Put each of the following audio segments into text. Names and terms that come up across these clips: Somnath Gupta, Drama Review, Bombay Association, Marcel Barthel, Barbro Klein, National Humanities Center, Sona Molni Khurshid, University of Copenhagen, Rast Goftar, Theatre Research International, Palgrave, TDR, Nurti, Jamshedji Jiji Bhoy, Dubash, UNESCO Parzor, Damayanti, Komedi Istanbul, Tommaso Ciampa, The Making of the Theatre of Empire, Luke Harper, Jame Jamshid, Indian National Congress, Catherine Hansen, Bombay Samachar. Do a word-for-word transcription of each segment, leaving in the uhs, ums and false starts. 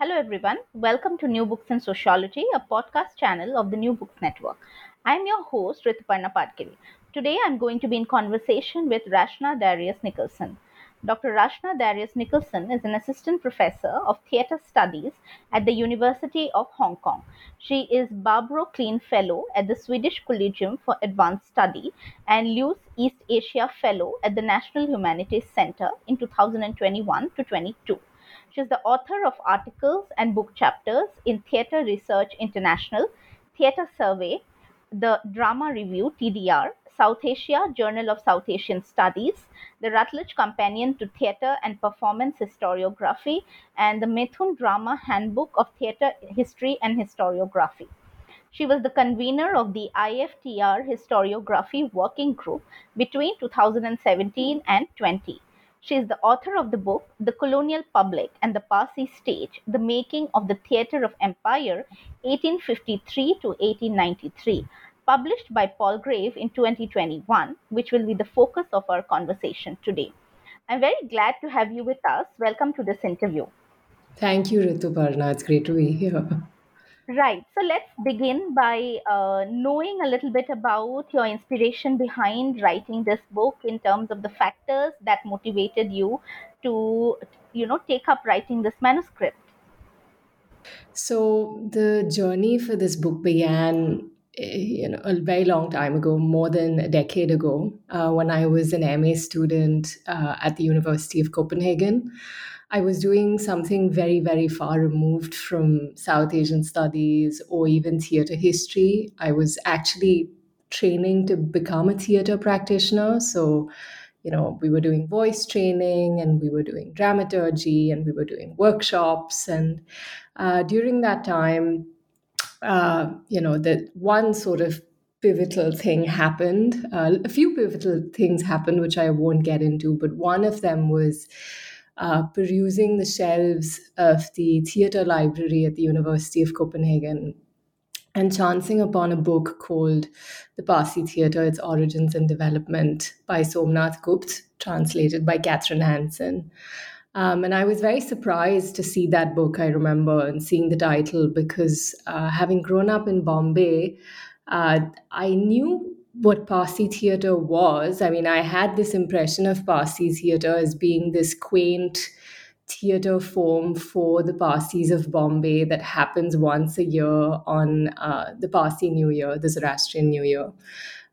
Hello everyone, welcome to New Books and Sociology, a podcast channel of the New Books Network. I'm your host, Rituparna Patgiri. Today I'm going to be in conversation with Rashna Darius Nicholson. Doctor Rashna Darius Nicholson is an assistant professor of theatre studies at the University of Hong Kong. She is Barbro Klein Fellow at the Swedish Collegium for Advanced Study and Lewis East Asia Fellow at the National Humanities Center in two thousand twenty-one to twenty-two. She is the author of articles and book chapters in Theatre Research International, Theatre Survey, the Drama Review, T D R, South Asia Journal of South Asian Studies, the Routledge Companion to Theatre and Performance Historiography, and the Methuen Drama Handbook of Theatre History and Historiography. She was the convener of the I F T R Historiography Working Group between two thousand seventeen and twenty. She is the author of the book, The Colonial Public and the Parsi Stage, The Making of the Theatre of Empire, eighteen fifty-three to eighteen ninety-three, published by Palgrave in twenty twenty-one, which will be the focus of our conversation today. I'm very glad to have you with us. Welcome to this interview. Thank you, Rituparna. It's great to be here. Right. So let's begin by uh, knowing a little bit about your inspiration behind writing this book in terms of the factors that motivated you to, you know, take up writing this manuscript. So the journey for this book began, you know, a very long time ago, more than a decade ago, uh, when I was an M A student uh, at the University of Copenhagen. I was doing something very, very far removed from South Asian studies or even theatre history. I was actually training to become a theatre practitioner. So, you know, we were doing voice training and we were doing dramaturgy and we were doing workshops. And uh, during that time, uh, you know, the one sort of pivotal thing happened. Uh, a few pivotal things happened, which I won't get into, but one of them was Uh, perusing the shelves of the theatre library at the University of Copenhagen and chancing upon a book called The Parsi Theatre, Its Origins and Development by Somnath Gupta, translated by Catherine Hansen. Um, and I was very surprised to see that book, I remember, and seeing the title because uh, having grown up in Bombay, uh, I knew what Parsi theatre was. I mean, I had this impression of Parsi theatre as being this quaint theatre form for the Parsis of Bombay that happens once a year on uh, the Parsi New Year, the Zoroastrian New Year.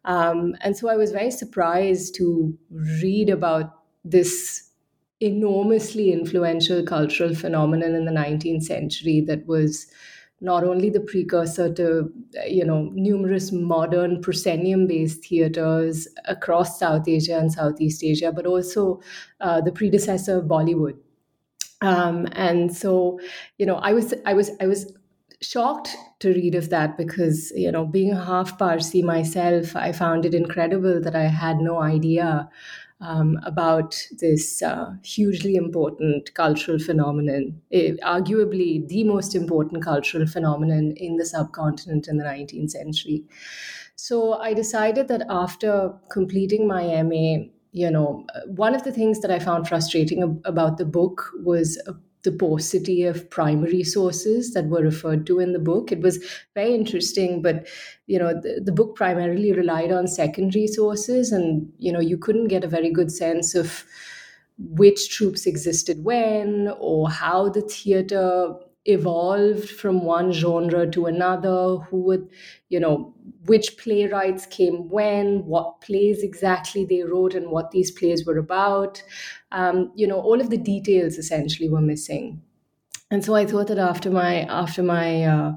Um, and so I was very surprised to read about this enormously influential cultural phenomenon in the nineteenth century that was not only the precursor to, you know, numerous modern proscenium-based theatres across South Asia and Southeast Asia, but also uh, the predecessor of Bollywood. Um, and so, you know, I was, I was, I was shocked to read of that because, you know, being a half Parsi myself, I found it incredible that I had no idea um, about this uh, hugely important cultural phenomenon, arguably the most important cultural phenomenon in the subcontinent in the nineteenth century. So I decided that after completing my M A, you know, one of the things that I found frustrating ab- about the book was a the paucity of primary sources that were referred to in the book. It was very interesting, but, you know, the, the book primarily relied on secondary sources, and, you know, you couldn't get a very good sense of which troops existed when or how the theatre evolved from one genre to another, who would, you know, which playwrights came when, what plays exactly they wrote and what these plays were about. Um, you know, all of the details essentially were missing. And so I thought that after my after my uh,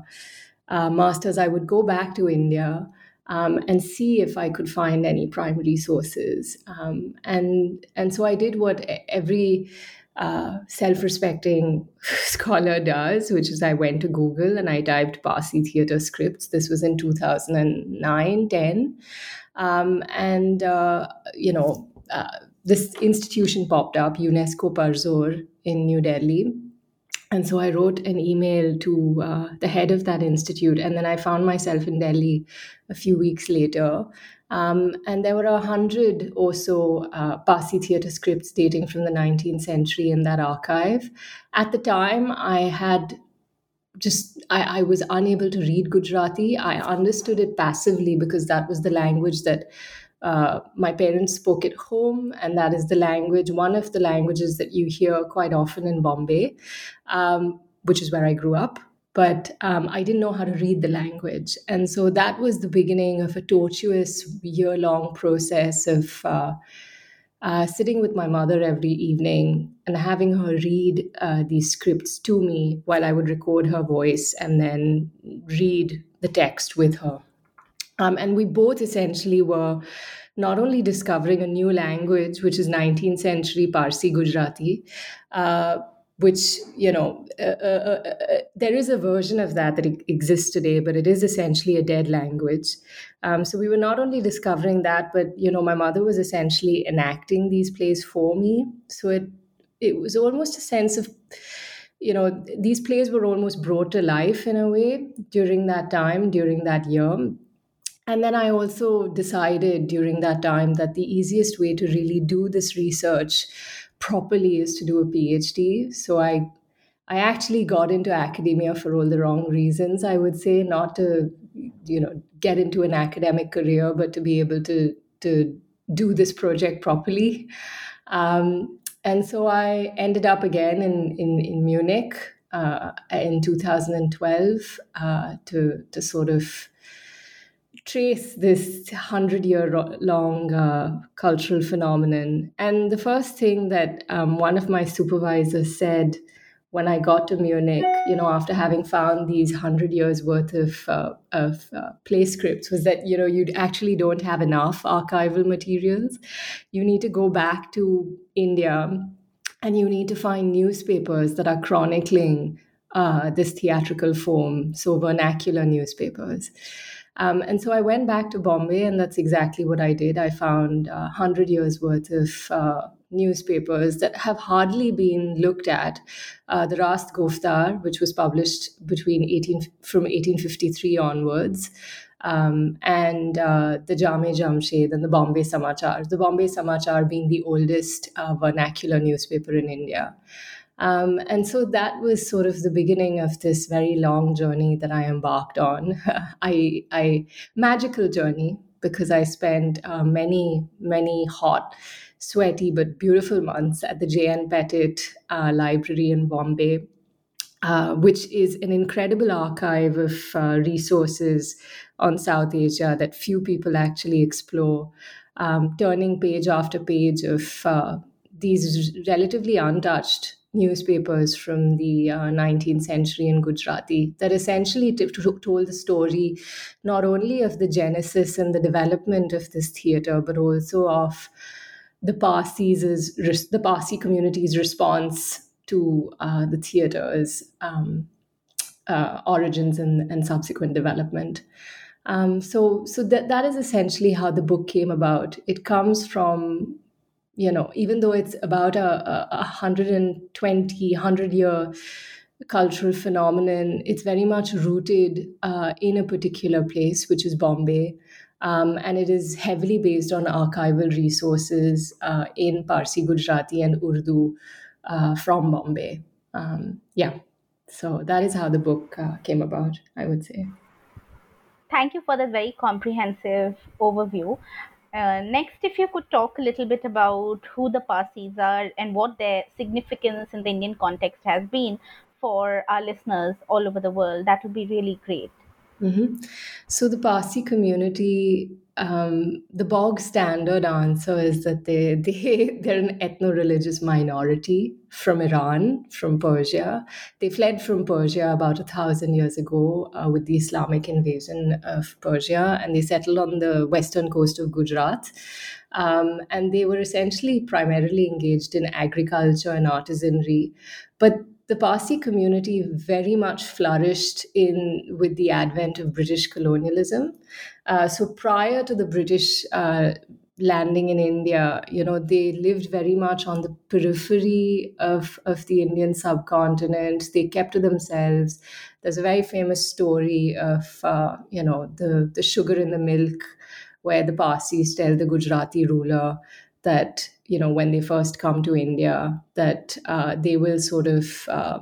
uh, master's, I would go back to India um, and see if I could find any primary sources. Um, and and so I did what every Uh, self-respecting scholar does, which is I went to Google and I typed Parsi theatre scripts. This was in two thousand nine, ten. Um, and, uh, you know, uh, this institution popped up, UNESCO Parzor in New Delhi. And so I wrote an email to uh, the head of that institute. And then I found myself in Delhi a few weeks later. Um, and there were a hundred or so uh, Parsi theatre scripts dating from the nineteenth century in that archive. At the time, I had just, I, I was unable to read Gujarati. I understood it passively because that was the language that uh, my parents spoke at home. And that is the language, one of the languages that you hear quite often in Bombay, um, which is where I grew up. But um, I didn't know how to read the language. And so that was the beginning of a tortuous year-long process of uh, uh, sitting with my mother every evening and having her read uh, these scripts to me while I would record her voice and then read the text with her. Um, and we both essentially were not only discovering a new language, which is nineteenth century Parsi Gujarati, uh, which, you know, uh, uh, uh, there is a version of that that exists today, but it is essentially a dead language. Um, so we were not only discovering that, but, you know, my mother was essentially enacting these plays for me. So it it was almost a sense of, you know, these plays were almost brought to life in a way during that time, during that year. And then I also decided during that time that the easiest way to really do this research properly is to do a PhD. So I I actually got into academia for all the wrong reasons, I would say, not to, you know, get into an academic career, but to be able to, to do this project properly. Um, and so I ended up again in, in, in Munich uh, in two thousand twelve uh, to, to sort of trace this hundred-year-long uh, cultural phenomenon. And the first thing that um, one of my supervisors said when I got to Munich, you know, after having found these hundred years worth of uh, of uh, play scripts, was that, you know, you actually don't have enough archival materials. You need to go back to India and you need to find newspapers that are chronicling uh, this theatrical form, so vernacular newspapers. Um, and so I went back to Bombay, and that's exactly what I did. I found uh, hundred years worth of uh, newspapers that have hardly been looked at. Uh, the Rast Goftar, which was published between eighteen from eighteen fifty-three onwards, um, and uh, the Jame Jamshid and the Bombay Samachar, the Bombay Samachar being the oldest uh, vernacular newspaper in India. Um, and so that was sort of the beginning of this very long journey that I embarked on. I, I magical journey, because I spent uh, many, many hot, sweaty, but beautiful months at the J. N. Pettit uh, Library in Bombay, uh, which is an incredible archive of uh, resources on South Asia that few people actually explore, um, turning page after page of uh, these relatively untouched newspapers from the uh, nineteenth century in Gujarati that essentially t- t- told the story not only of the genesis and the development of this theatre, but also of the Parsis' res- the Parsi community's response to uh, the theatre's um, uh, origins and, and subsequent development. Um, so, so that that is essentially how the book came about. It comes from you know, even though it's about a, a one hundred twenty, one hundred year cultural phenomenon, it's very much rooted uh, in a particular place, which is Bombay. Um, and it is heavily based on archival resources uh, in Parsi, Gujarati, and Urdu uh, from Bombay. Um, yeah, so that is how the book uh, came about, I would say. Thank you for that very comprehensive overview. Uh, next, if you could talk a little bit about who the Parsis are and what their significance in the Indian context has been for our listeners all over the world, that would be really great. Mm-hmm. So the Parsi community, um, the bog standard answer is that they, they, they're an ethno-religious minority from Iran, from Persia. They fled from Persia about a thousand years ago uh, with the Islamic invasion of Persia, and they settled on the western coast of Gujarat. Um, and they were essentially primarily engaged in agriculture and artisanry. But the Parsi community very much flourished in with the advent of British colonialism. Uh, so prior to the British uh, landing in India, you know, they lived very much on the periphery of, of the Indian subcontinent. They kept to themselves. There's a very famous story of, uh, you know, the, the sugar in the milk, where the Parsis tell the Gujarati ruler that, you know, when they first come to India, that uh, they will sort of uh,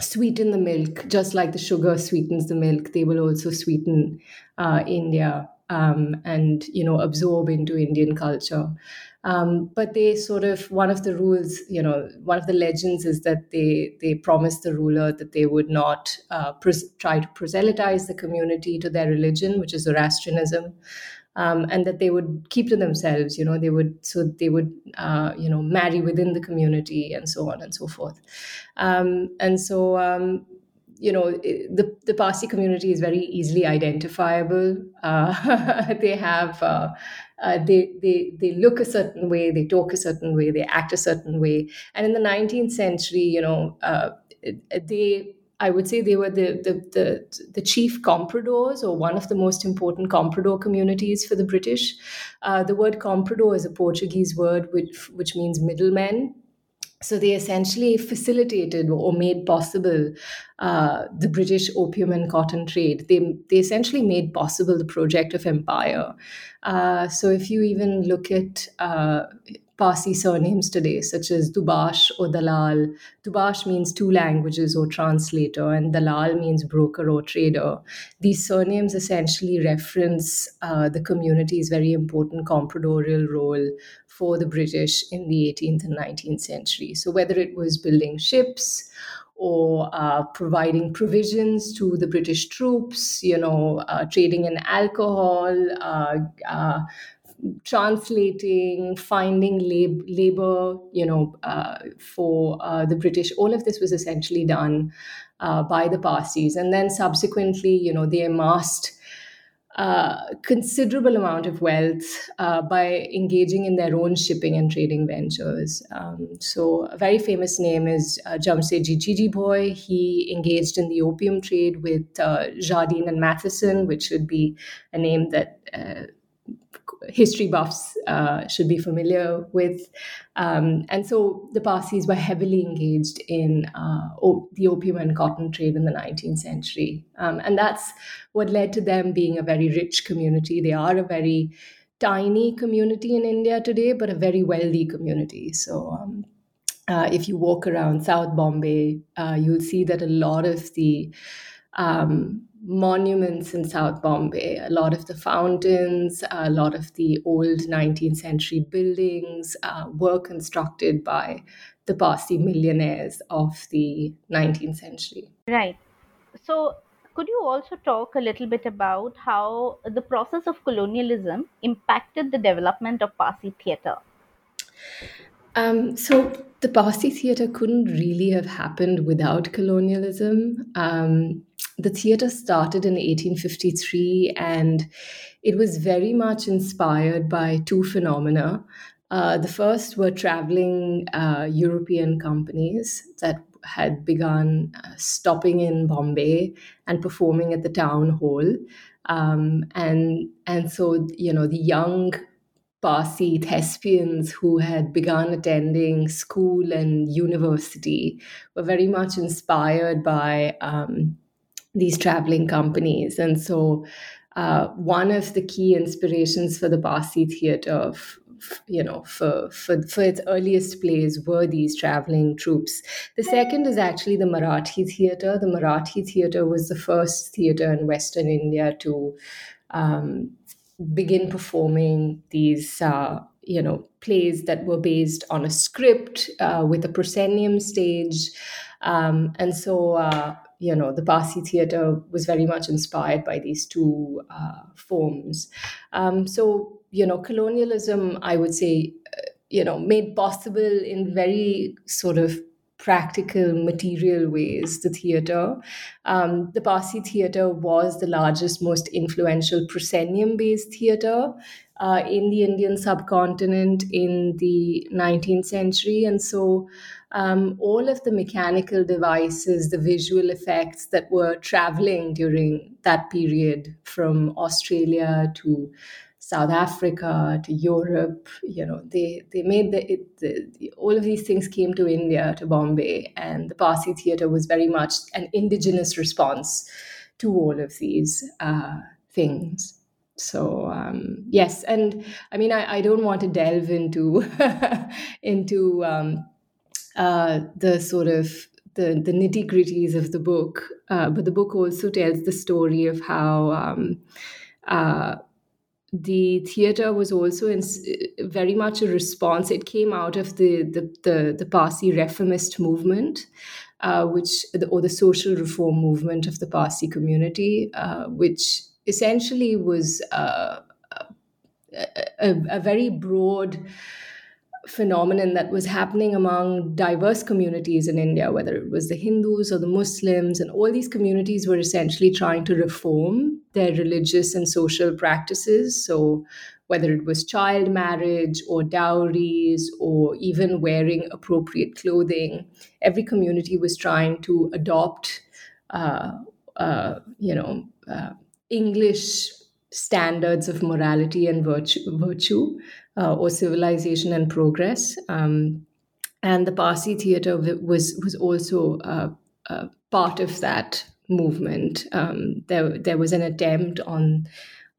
sweeten the milk, just like the sugar sweetens the milk, they will also sweeten uh, India um, and, you know, absorb into Indian culture. Um, but they sort of, one of the rules, you know, one of the legends is that they they promised the ruler that they would not uh, pres- try to proselytize the community to their religion, which is Zoroastrianism. Um, and that they would keep to themselves, you know, they would, so they would, uh, you know, marry within the community and so on and so forth. Um, and so, um, you know, the, the Parsi community is very easily identifiable. Uh, they have, uh, uh, they, they, they look a certain way, they talk a certain way, they act a certain way. And in the nineteenth century, you know, uh, they... I would say they were the, the the the chief compradors, or one of the most important comprador communities for the British. Uh, the word comprador is a Portuguese word which which means middlemen. So they essentially facilitated or made possible uh, the British opium and cotton trade. They they essentially made possible the project of empire. Uh, so if you even look at uh, Parsi surnames today, such as Dubash or Dalal. Dubash means two languages or translator, and Dalal means broker or trader. These surnames essentially reference uh, the community's very important compradorial role for the British in the eighteenth and nineteenth century. So whether it was building ships or uh, providing provisions to the British troops, you know, uh, trading in alcohol, uh, uh, translating, finding lab- labor, you know, uh, for uh, the British. All of this was essentially done uh, by the Parsis. And then subsequently, you know, they amassed a uh, considerable amount of wealth uh, by engaging in their own shipping and trading ventures. Um, so a very famous name is uh, Jamshedji Jiji Bhoy. He engaged in the opium trade with uh, Jardine and Matheson, which would be a name that... Uh, history buffs uh, should be familiar with. Um, and so the Parsis were heavily engaged in uh, op- the opium and cotton trade in the nineteenth century. Um, and that's what led to them being a very rich community. They are a very tiny community in India today, but a very wealthy community. So um, uh, if you walk around South Bombay, uh, you'll see that a lot of the um, monuments in South Bombay, a lot of the fountains, a lot of the old nineteenth century buildings uh, were constructed by the Parsi millionaires of the nineteenth century. Right. So could you also talk a little bit about how the process of colonialism impacted the development of Parsi theatre? Um, so the Parsi theatre couldn't really have happened without colonialism. Um, the theatre started in eighteen fifty-three, and it was very much inspired by two phenomena. Uh, the first were traveling uh, European companies that had begun uh, stopping in Bombay and performing at the town hall. Um, and, and so, you know, the young Parsi thespians who had begun attending school and university were very much inspired by um, these traveling companies. And so uh, one of the key inspirations for the Parsi theatre, f- f- you know, for, for, for its earliest plays were these traveling troupes. The second is actually the Marathi theatre. The Marathi theatre was the first theatre in Western India to um, begin performing these, uh, you know, plays that were based on a script uh, with a proscenium stage. Um, and so, uh, you know, the Parsi theatre was very much inspired by these two uh, forms. Um, so, you know, colonialism, I would say, uh, you know, made possible in very sort of practical, material ways, the theatre. Um, the Parsi theatre was the largest, most influential proscenium-based theatre uh, in the Indian subcontinent in the nineteenth century. And so um, all of the mechanical devices, the visual effects that were travelling during that period from Australia to South Africa to Europe, you know, they they made the, it, the, the all of these things came to India, to Bombay, and the Parsi theatre was very much an indigenous response to all of these uh, things. So um, yes, and I mean, I, I don't want to delve into into um, uh, the sort of the the nitty gritties of the book, uh, but the book also tells the story of how. Um, uh, The theatre was also in, very much a response. It came out of the the, the, the Parsi reformist movement, uh, which or the social reform movement of the Parsi community, uh, which essentially was uh, a, a very broad phenomenon that was happening among diverse communities in India, whether it was the Hindus or the Muslims, and all these communities were essentially trying to reform their religious and social practices. So whether it was child marriage or dowries or even wearing appropriate clothing, every community was trying to adopt, uh, uh, you know, uh, English standards of morality and virtue, virtue uh, or civilization and progress. Um, and the Parsi theatre was was also uh, uh, part of that movement. Um, there there was an attempt on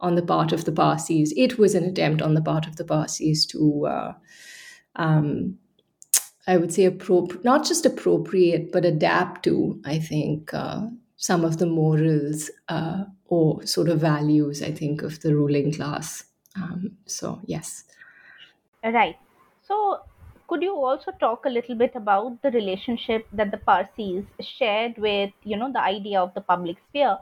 on the part of the Parsis. It was an attempt on the part of the Parsis to, uh, um, I would say, appropri- not just appropriate, but adapt to, I think, uh, some of the morals uh or sort of values, I think, of the ruling class. Um, so, yes. Right. So, could you also talk a little bit about the relationship that the Parsis shared with, you know, the idea of the public sphere?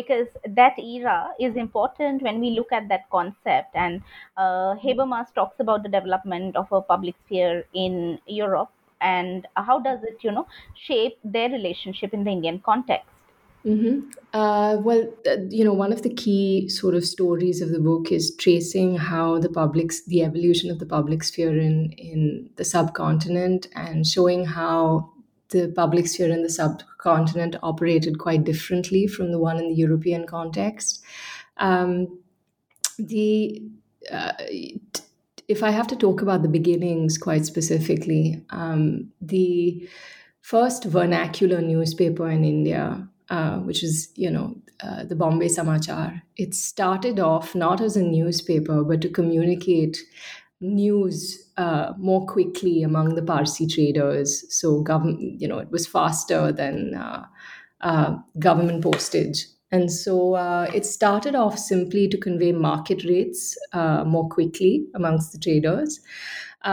Because that era is important when we look at that concept. And uh, Habermas talks about the development of a public sphere in Europe and how does it, you know, shape their relationship in the Indian context? Mm-hmm. Uh, well, you know, one of the key sort of stories of the book is tracing how the public, the evolution of the public sphere in, in the subcontinent, and showing how the public sphere in the subcontinent operated quite differently from the one in the European context. Um, the uh, if I have to talk about the beginnings quite specifically, um, the first vernacular newspaper in India, Uh, which is, you know, uh, the Bombay Samachar. It started off not as a newspaper, but to communicate news uh, more quickly among the Parsi traders. So, government, you know, it was faster than uh, uh, government postage. And so uh, it started off simply to convey market rates uh, more quickly amongst the traders.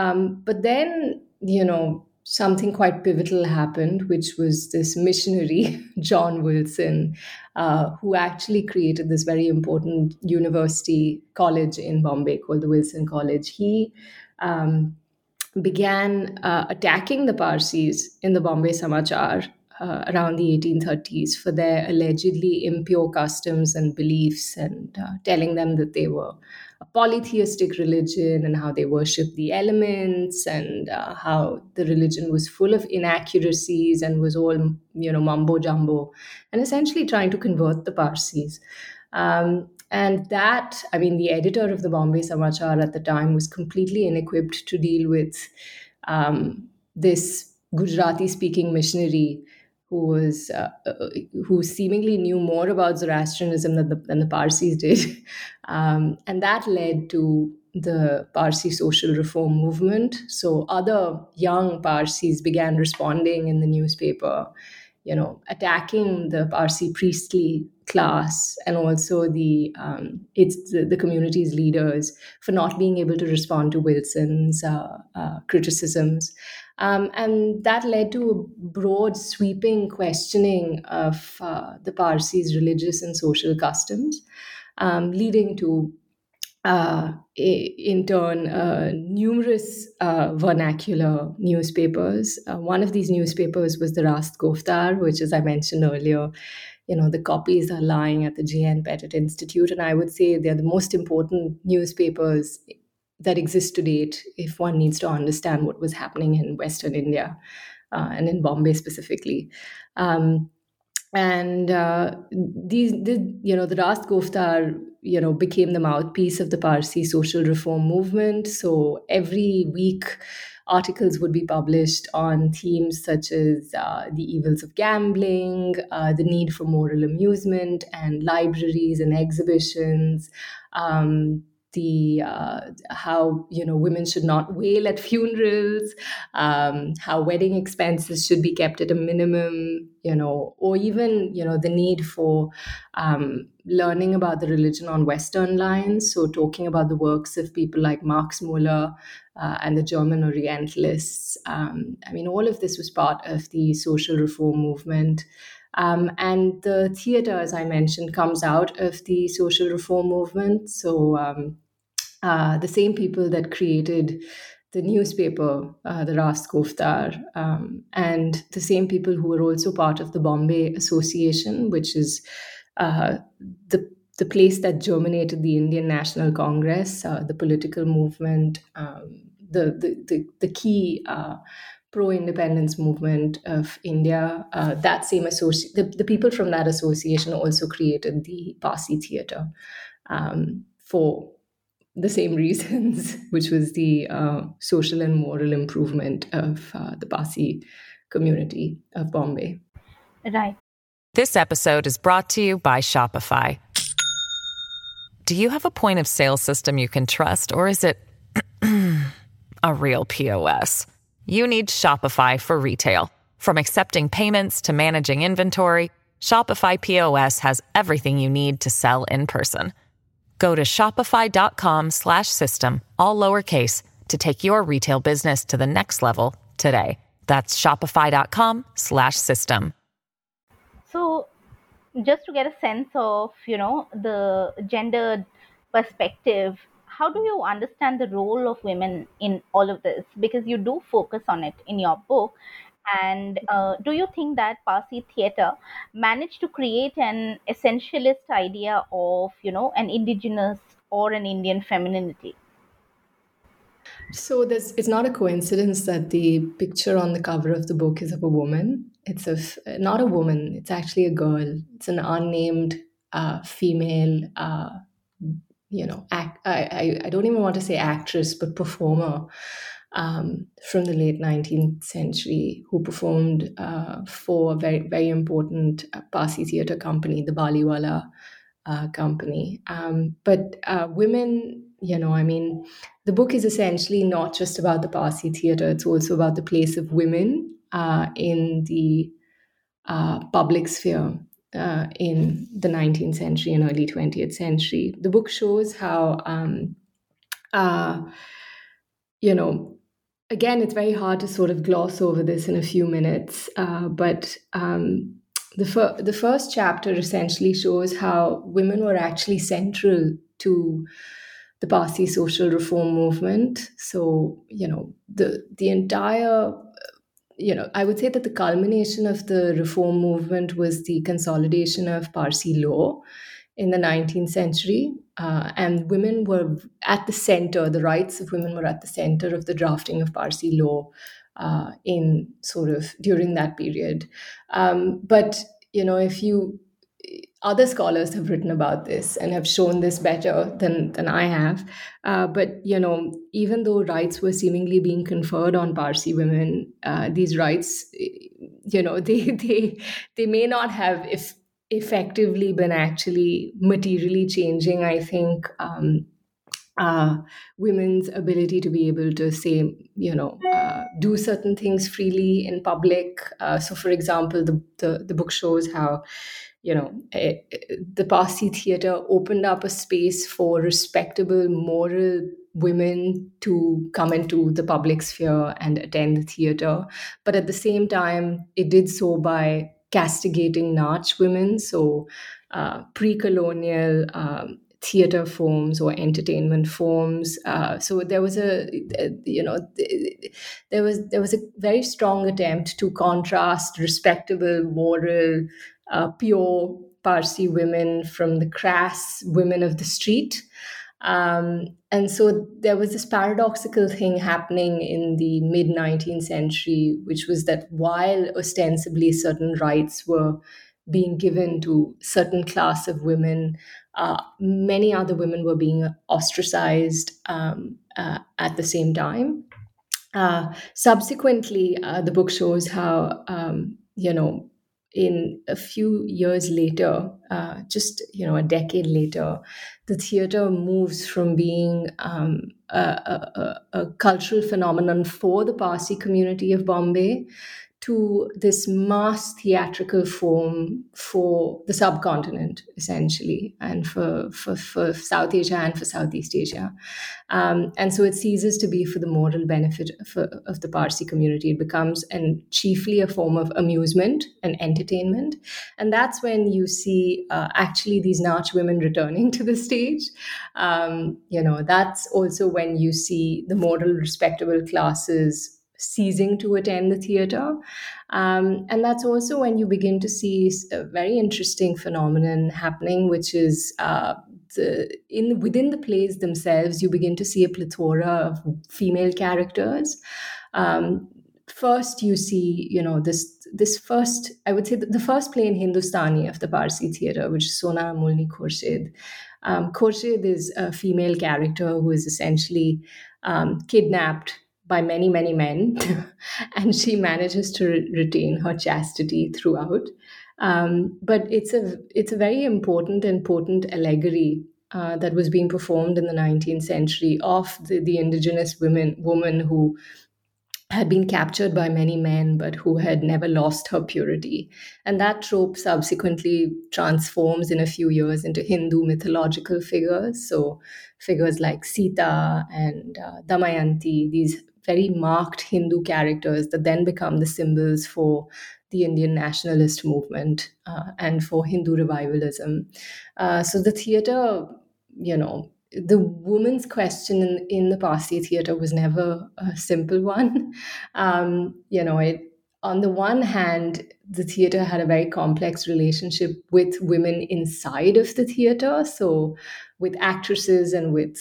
Um, but then, you know, something quite pivotal happened, which was this missionary, John Wilson, uh, who actually created this very important university college in Bombay called the Wilson College. He um, began uh, attacking the Parsis in the Bombay Samachar uh, around the eighteen thirties for their allegedly impure customs and beliefs, and uh, telling them that they were a polytheistic religion and how they worship the elements, and uh, how the religion was full of inaccuracies and was all, you know, mumbo jumbo, and essentially trying to convert the Parsis. Um, And that, I mean, the editor of the Bombay Samachar at the time was completely inequipped to deal with um, this Gujarati-speaking missionary who was uh, who seemingly knew more about Zoroastrianism than the, than the Parsis did. Um, and that led to the Parsi social reform movement. So other young Parsis began responding in the newspaper, you know, attacking the Parsi priestly class and also the um, it's the, the community's leaders for not being able to respond to Wilson's uh, uh, criticisms. Um, and that led to a broad sweeping questioning of uh, the Parsis' religious and social customs, um, leading to, uh, a, in turn, uh, numerous uh, vernacular newspapers. Uh, one of these newspapers was the Rast Goftar, which, as I mentioned earlier, you know, the copies are lying at the J. N. Pettit Institute. And I would say they're the most important newspapers that exists to date if one needs to understand what was happening in Western India uh, and in Bombay specifically. Um, and uh, these, the, you know, the Rast Goftar, you know, became the mouthpiece of the Parsi social reform movement. So every week articles would be published on themes such as uh, the evils of gambling, uh, the need for moral amusement and libraries and exhibitions, um, the uh, how, you know, women should not wail at funerals, um, how wedding expenses should be kept at a minimum, you know, or even, you know, the need for um, learning about the religion on Western lines. So talking about the works of people like Marx Muller uh, and the German Orientalists. Um, I mean, all of this was part of the social reform movement. Um, and the theatre, as I mentioned, comes out of the social reform movement. So um, uh, the same people that created the newspaper, uh, the Rast Goftar, um, and the same people who were also part of the Bombay Association, which is uh, the the place that germinated the Indian National Congress, uh, the political movement, um, the, the the the key. Uh, pro-independence movement of India, uh, that same association, the, the people from that association also created the Parsi theatre um, for the same reasons, which was the uh, social and moral improvement of uh, the Parsi community of Bombay. Right. This episode is brought to you by Shopify. Do you have a point of sale system you can trust, or is it a real P O S? You need Shopify for retail. From accepting payments to managing inventory, Shopify P O S has everything you need to sell in person. Go to shopify.com slash system, all lowercase, to take your retail business to the next level today. That's shopify.com slash system. So just to get a sense of, you know, the gendered perspective, how do you understand the role of women in all of this? Because you do focus on it in your book. And uh, do you think that Parsi theatre managed to create an essentialist idea of, you know, an indigenous or an Indian femininity? So this, it's not a coincidence that the picture on the cover of the book is of a woman. It's of not a woman. It's actually a girl. It's an unnamed uh, female uh you know, act, I, I don't even want to say actress, but performer um, from the late nineteenth century who performed uh, for a very, very important uh, Parsi theatre company, the Baliwala uh, company. Um, but uh, women, you know, I mean, the book is essentially not just about the Parsi theatre. It's also about the place of women uh, in the uh, public sphere. Uh, in the nineteenth century and early twentieth century. The book shows how, um, uh, you know, again, it's very hard to sort of gloss over this in a few minutes, uh, but um, the, fir- the first chapter essentially shows how women were actually central to the Parsi social reform movement. So, you know, the, the entire... You know, I would say that the culmination of the reform movement was the consolidation of Parsi law in the nineteenth century. Uh, and women were at the center, the rights of women were at the center of the drafting of Parsi law uh, in sort of during that period. Um, but, you know, if you, other scholars have written about this and have shown this better than, than I have. Uh, but, you know, even though rights were seemingly being conferred on Parsi women, uh, these rights, you know, they they they may not have if effectively been actually materially changing, I think, um, uh, women's ability to be able to say, you know, uh, do certain things freely in public. Uh, so, for example, the, the, the book shows how, you know, it, it, the Parsi theatre opened up a space for respectable, moral women to come into the public sphere and attend the theatre. But at the same time, it did so by castigating Naach women. So uh, pre-colonial um, theatre forms or entertainment forms. Uh, so there was a, you know, there was there was a very strong attempt to contrast respectable, moral, Uh, pure Parsi women from the crass women of the street. Um, and so there was this paradoxical thing happening in the mid-nineteenth century, which was that while ostensibly certain rights were being given to certain class of women, uh, many other women were being ostracized um, uh, at the same time. Uh, subsequently, uh, the book shows how, um, you know, in a few years later, uh, just, you know, a decade later, the theatre moves from being um, a, a, a cultural phenomenon for the Parsi community of Bombay to this mass theatrical form for the subcontinent, essentially, and for, for, for South Asia and for Southeast Asia. Um, and so it ceases to be for the moral benefit for, of the Parsi community. It becomes an, chiefly a form of amusement and entertainment. And that's when you see uh, actually these Naach women returning to the stage. Um, you know, that's also when you see the moral, respectable classes ceasing to attend the theatre. Um, and that's also when you begin to see a very interesting phenomenon happening, which is uh, the, in within the plays themselves, you begin to see a plethora of female characters. Um, first, you see, you know, this this first, I would say the, the first play in Hindustani of the Parsi theatre, which is Sona Molni Khurshid. Um, Khurshid is a female character who is essentially um, kidnapped by many, many men, and she manages to re- retain her chastity throughout. Um, but it's a it's a very important and potent allegory uh, that was being performed in the nineteenth century of the, the indigenous women woman who had been captured by many men, but who had never lost her purity. And that trope subsequently transforms in a few years into Hindu mythological figures. So figures like Sita and uh, Damayanti, these very marked Hindu characters that then become the symbols for the Indian nationalist movement uh, and for Hindu revivalism. Uh, so the theatre, you know, the woman's question in, in the Parsi theatre was never a simple one. Um, you know, it, on the one hand, the theatre had a very complex relationship with women inside of the theatre, so with actresses and with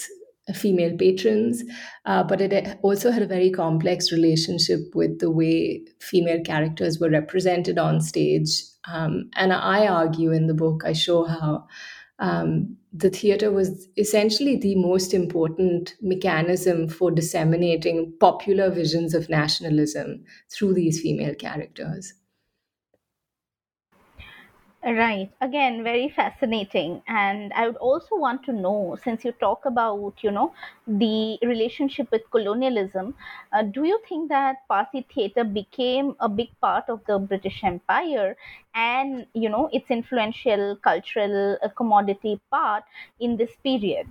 female patrons, uh, but it also had a very complex relationship with the way female characters were represented on stage. Um, and I argue in the book, I show how Um, the theatre was essentially the most important mechanism for disseminating popular visions of nationalism through these female characters. Right. Again, very fascinating. And I would also want to know, since you talk about, you know, the relationship with colonialism, uh, do you think that Parsi theatre became a big part of the British Empire and, you know, its influential cultural uh, commodity part in this period?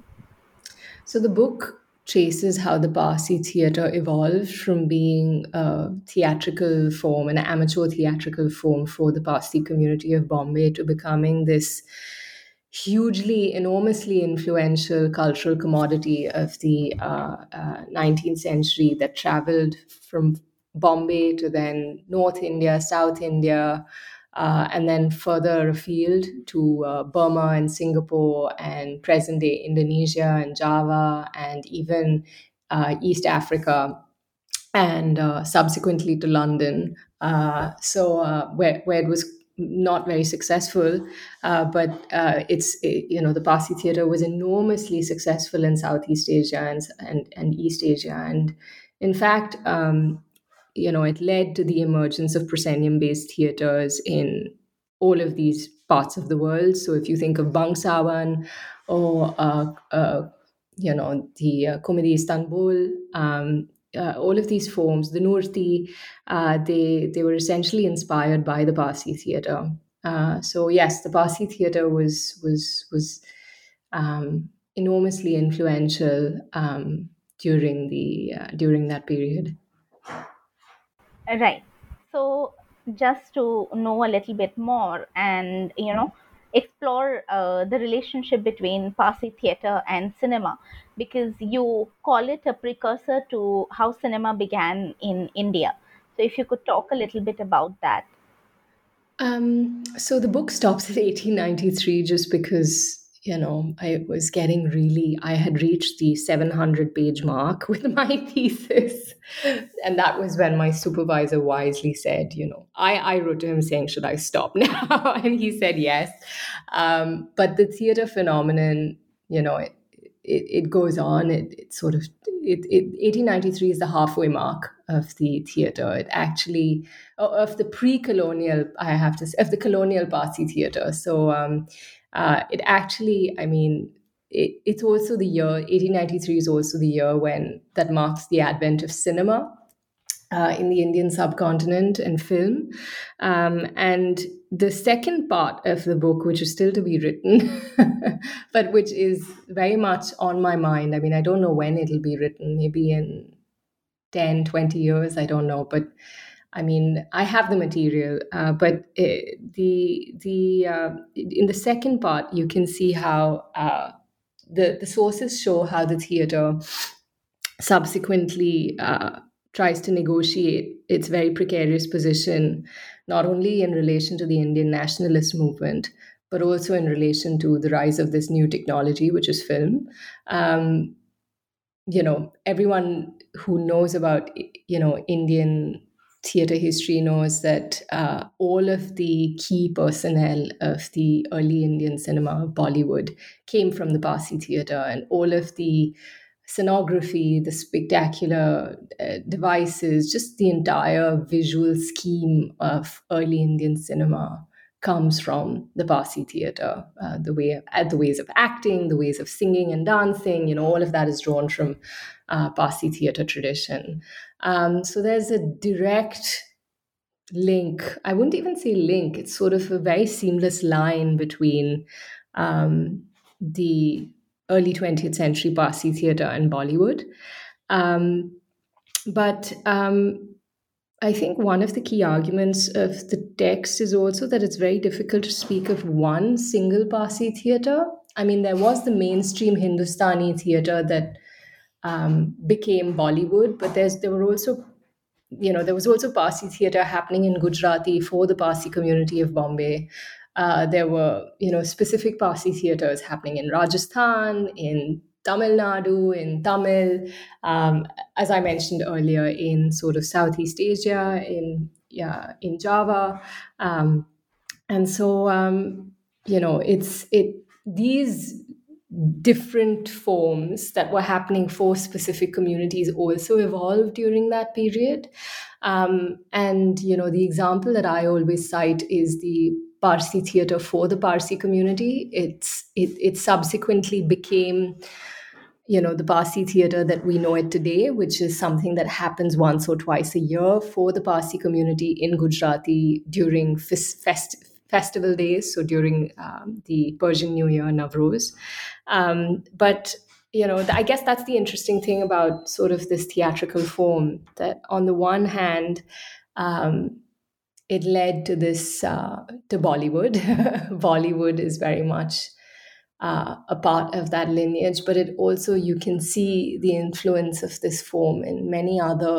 So the book traces how the Parsi theatre evolved from being a theatrical form, an amateur theatrical form for the Parsi community of Bombay, to becoming this hugely, enormously influential cultural commodity of the uh, uh, nineteenth century that traveled from Bombay to then North India, South India, Uh, and then further afield to uh, Burma and Singapore and present-day Indonesia and Java and even uh, East Africa and uh, subsequently to London. Uh, so uh, where, where it was not very successful, uh, but uh, it's, you know, the Parsi theater was enormously successful in Southeast Asia and and, and East Asia. And in fact, um, you know, it led to the emergence of proscenium-based theaters in all of these parts of the world. So if you think of Bangsawan or, uh, uh, you know, the uh, Komedi Istanbul, um, Uh, all of these forms, the Nurti, uh, they they were essentially inspired by the Parsi theatre. Uh, so yes, the Parsi theatre was was was um, enormously influential um, during the uh, during that period. Right. So just to know a little bit more, and you know, explore uh, the relationship between Parsi theatre and cinema, because you call it a precursor to how cinema began in India. So if you could talk a little bit about that. Um, so the book stops at eighteen ninety-three just because, you know, I was getting really, I had reached the seven hundred page mark with my thesis. And that was when my supervisor wisely said, you know, I, I wrote to him saying, should I stop now? And he said yes. Um, but the theatre phenomenon, you know, it, it, it goes on. It, it sort of, it, it, eighteen ninety-three is the halfway mark of the theatre. It actually, of the pre-colonial, I have to say, of the colonial Parsi theatre. So, um, Uh, it actually, I mean, it, it's also the year, eighteen ninety-three is also the year when that marks the advent of cinema uh, in the Indian subcontinent and film. Um, and the second part of the book, which is still to be written, but which is very much on my mind. I mean, I don't know when it'll be written, maybe in ten, twenty years, I don't know. But I mean, I have the material, uh, but it, the the uh, in the second part, you can see how uh, the the sources show how the theater subsequently uh, tries to negotiate its very precarious position, not only in relation to the Indian nationalist movement, but also in relation to the rise of this new technology, which is film. Um, you know, everyone who knows about, you know, Indian theatre history knows that uh, all of the key personnel of the early Indian cinema of Bollywood came from the Parsi theatre, and all of the scenography, the spectacular uh, devices, just the entire visual scheme of early Indian cinema comes from the Parsi theatre. Uh, the way, uh, the ways of acting, the ways of singing and dancing, you know, all of that is drawn from uh, Parsi theatre tradition. Um, so there's a direct link. I wouldn't even say link. It's sort of a very seamless line between um, the early twentieth century Parsi theatre and Bollywood. Um, but um, I think one of the key arguments of the text is also that it's very difficult to speak of one single Parsi theatre. I mean, there was the mainstream Hindustani theatre that Um, became Bollywood, but there's there were also, you know, there was also Parsi theatre happening in Gujarati for the Parsi community of Bombay. Uh, there were, you know, specific Parsi theatres happening in Rajasthan, in Tamil Nadu, in Tamil, um, as I mentioned earlier, in sort of Southeast Asia, in yeah, in Java, um, and so um, you know, it's it these. different forms that were happening for specific communities also evolved during that period. Um, and, you know, the example that I always cite is the Parsi theatre for the Parsi community. It's it, it subsequently became, you know, the Parsi theatre that we know it today, which is something that happens once or twice a year for the Parsi community in Gujarati during fest- fest- festival days, so during um, the Persian New Year, Navroz. Um, but, you know, I guess that's the interesting thing about sort of this theatrical form, that on the one hand, um, it led to this, uh, to Bollywood. Bollywood is very much uh, a part of that lineage, but it also, you can see the influence of this form in many other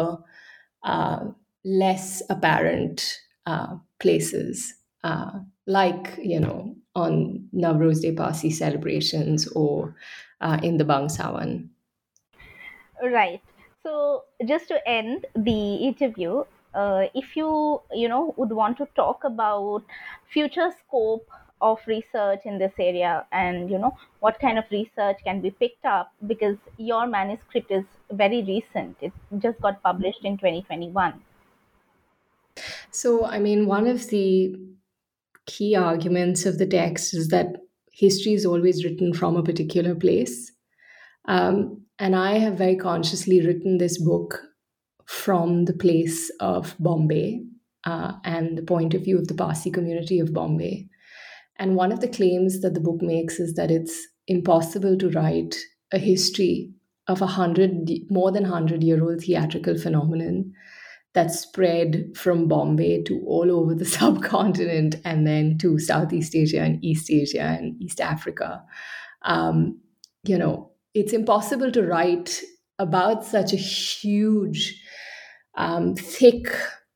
uh, less apparent uh, places. Uh, like, you know, on Navroz Day Parsi celebrations or uh, in the Bangsawan. Right. So just to end the interview, uh, if you, you know, would want to talk about future scope of research in this area and, you know, what kind of research can be picked up, because your manuscript is very recent. It just got published in twenty twenty-one. So, I mean, one of the key arguments of the text is that history is always written from a particular place. Um, and I have very consciously written this book from the place of Bombay uh, and the point of view of the Parsi community of Bombay. And one of the claims that the book makes is that it's impossible to write a history of a hundred, more than hundred-year-old theatrical phenomenon that spread from Bombay to all over the subcontinent and then to Southeast Asia and East Asia and East Africa. Um, you know, it's impossible to write about such a huge, um, thick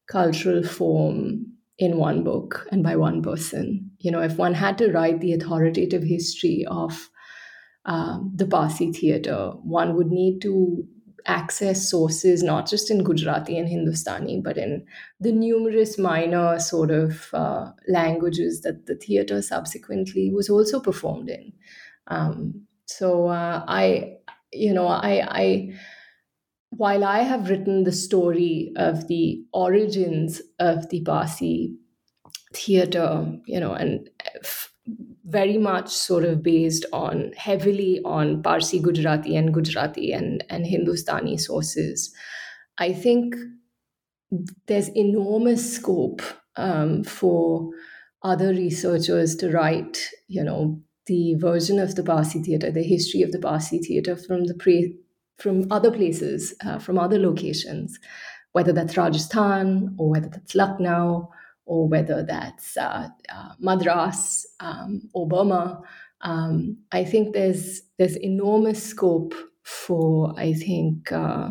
cultural form in one book and by one person. You know, if one had to write the authoritative history of uh, the Parsi theatre, one would need to access sources not just in Gujarati and Hindustani, but in the numerous minor sort of uh, languages that the theatre subsequently was also performed in. Um, so uh, I, you know, I... I While I have written the story of the origins of the Parsi theatre, you know, and f- very much sort of based on, heavily on Parsi Gujarati and Gujarati and, and Hindustani sources, I think there's enormous scope um, for other researchers to write, you know, the version of the Parsi theatre, the history of the Parsi theatre from the pre- from other places, uh, from other locations, whether that's Rajasthan or whether that's Lucknow or whether that's uh, uh, Madras um, or Burma. Um, I think there's there's enormous scope for, I think, uh,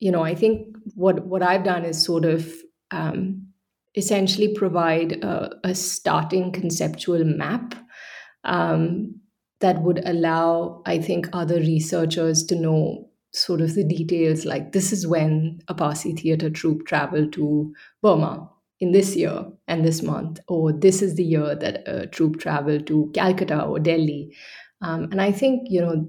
you know, I think what, what I've done is sort of um, essentially provide a, a starting conceptual map um, that would allow, I think, other researchers to know sort of the details, like this is when a Parsi theatre troupe traveled to Burma in this year and this month, or this is the year that a troupe traveled to Calcutta or Delhi. Um, and I think, you know,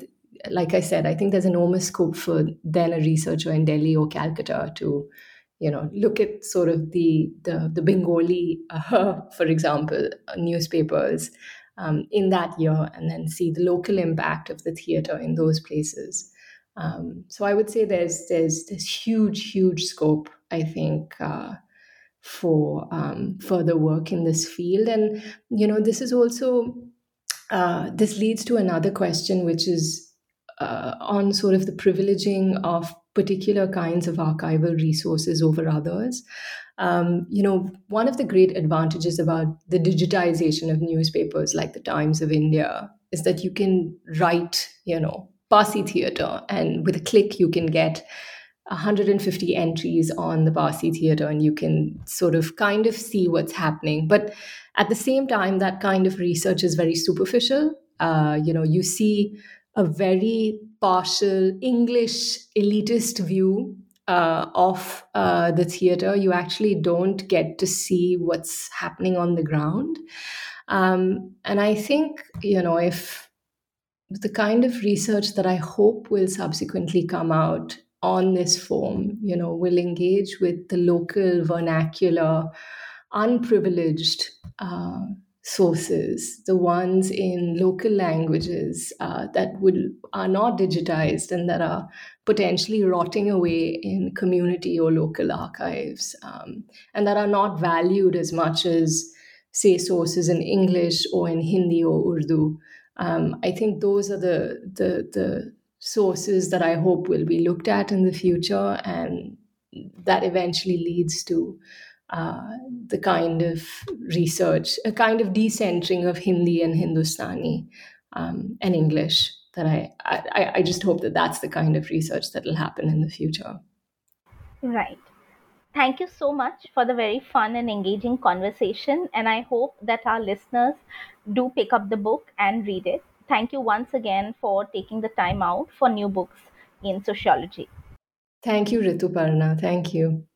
like I said, I think there's enormous scope for then a researcher in Delhi or Calcutta to, you know, look at sort of the, the, the Bengali, uh, for example, newspapers, Um, in that year, and then see the local impact of the theatre in those places. Um, so I would say there's there's there's huge huge scope, I think, uh, for um, further work in this field. And you know, this is also uh, this leads to another question, which is uh, on sort of the privileging of particular kinds of archival resources over others. Um, you know, one of the great advantages about the digitization of newspapers like the Times of India is that you can write, you know, Parsi theatre, and with a click you can get one hundred fifty entries on the Parsi theatre, and you can sort of kind of see what's happening. But at the same time, that kind of research is very superficial. Uh, you know, you see a very partial English elitist view Uh, of uh, the theatre. You actually don't get to see what's happening on the ground. Um, and I think, you know, if the kind of research that I hope will subsequently come out on this form, you know, will engage with the local, vernacular, unprivileged uh, sources, the ones in local languages uh, that would are not digitized and that are potentially rotting away in community or local archives, um, and that are not valued as much as, say, sources in English or in Hindi or Urdu. Um, I think those are the, the the sources that I hope will be looked at in the future, and that eventually leads to Uh, the kind of research, a kind of decentering of Hindi and Hindustani um, and English that I, I, I just hope that that's the kind of research that will happen in the future. Right. Thank you so much for the very fun and engaging conversation. And I hope that our listeners do pick up the book and read it. Thank you once again for taking the time out for New Books in Sociology. Thank you, Rituparna. Thank you.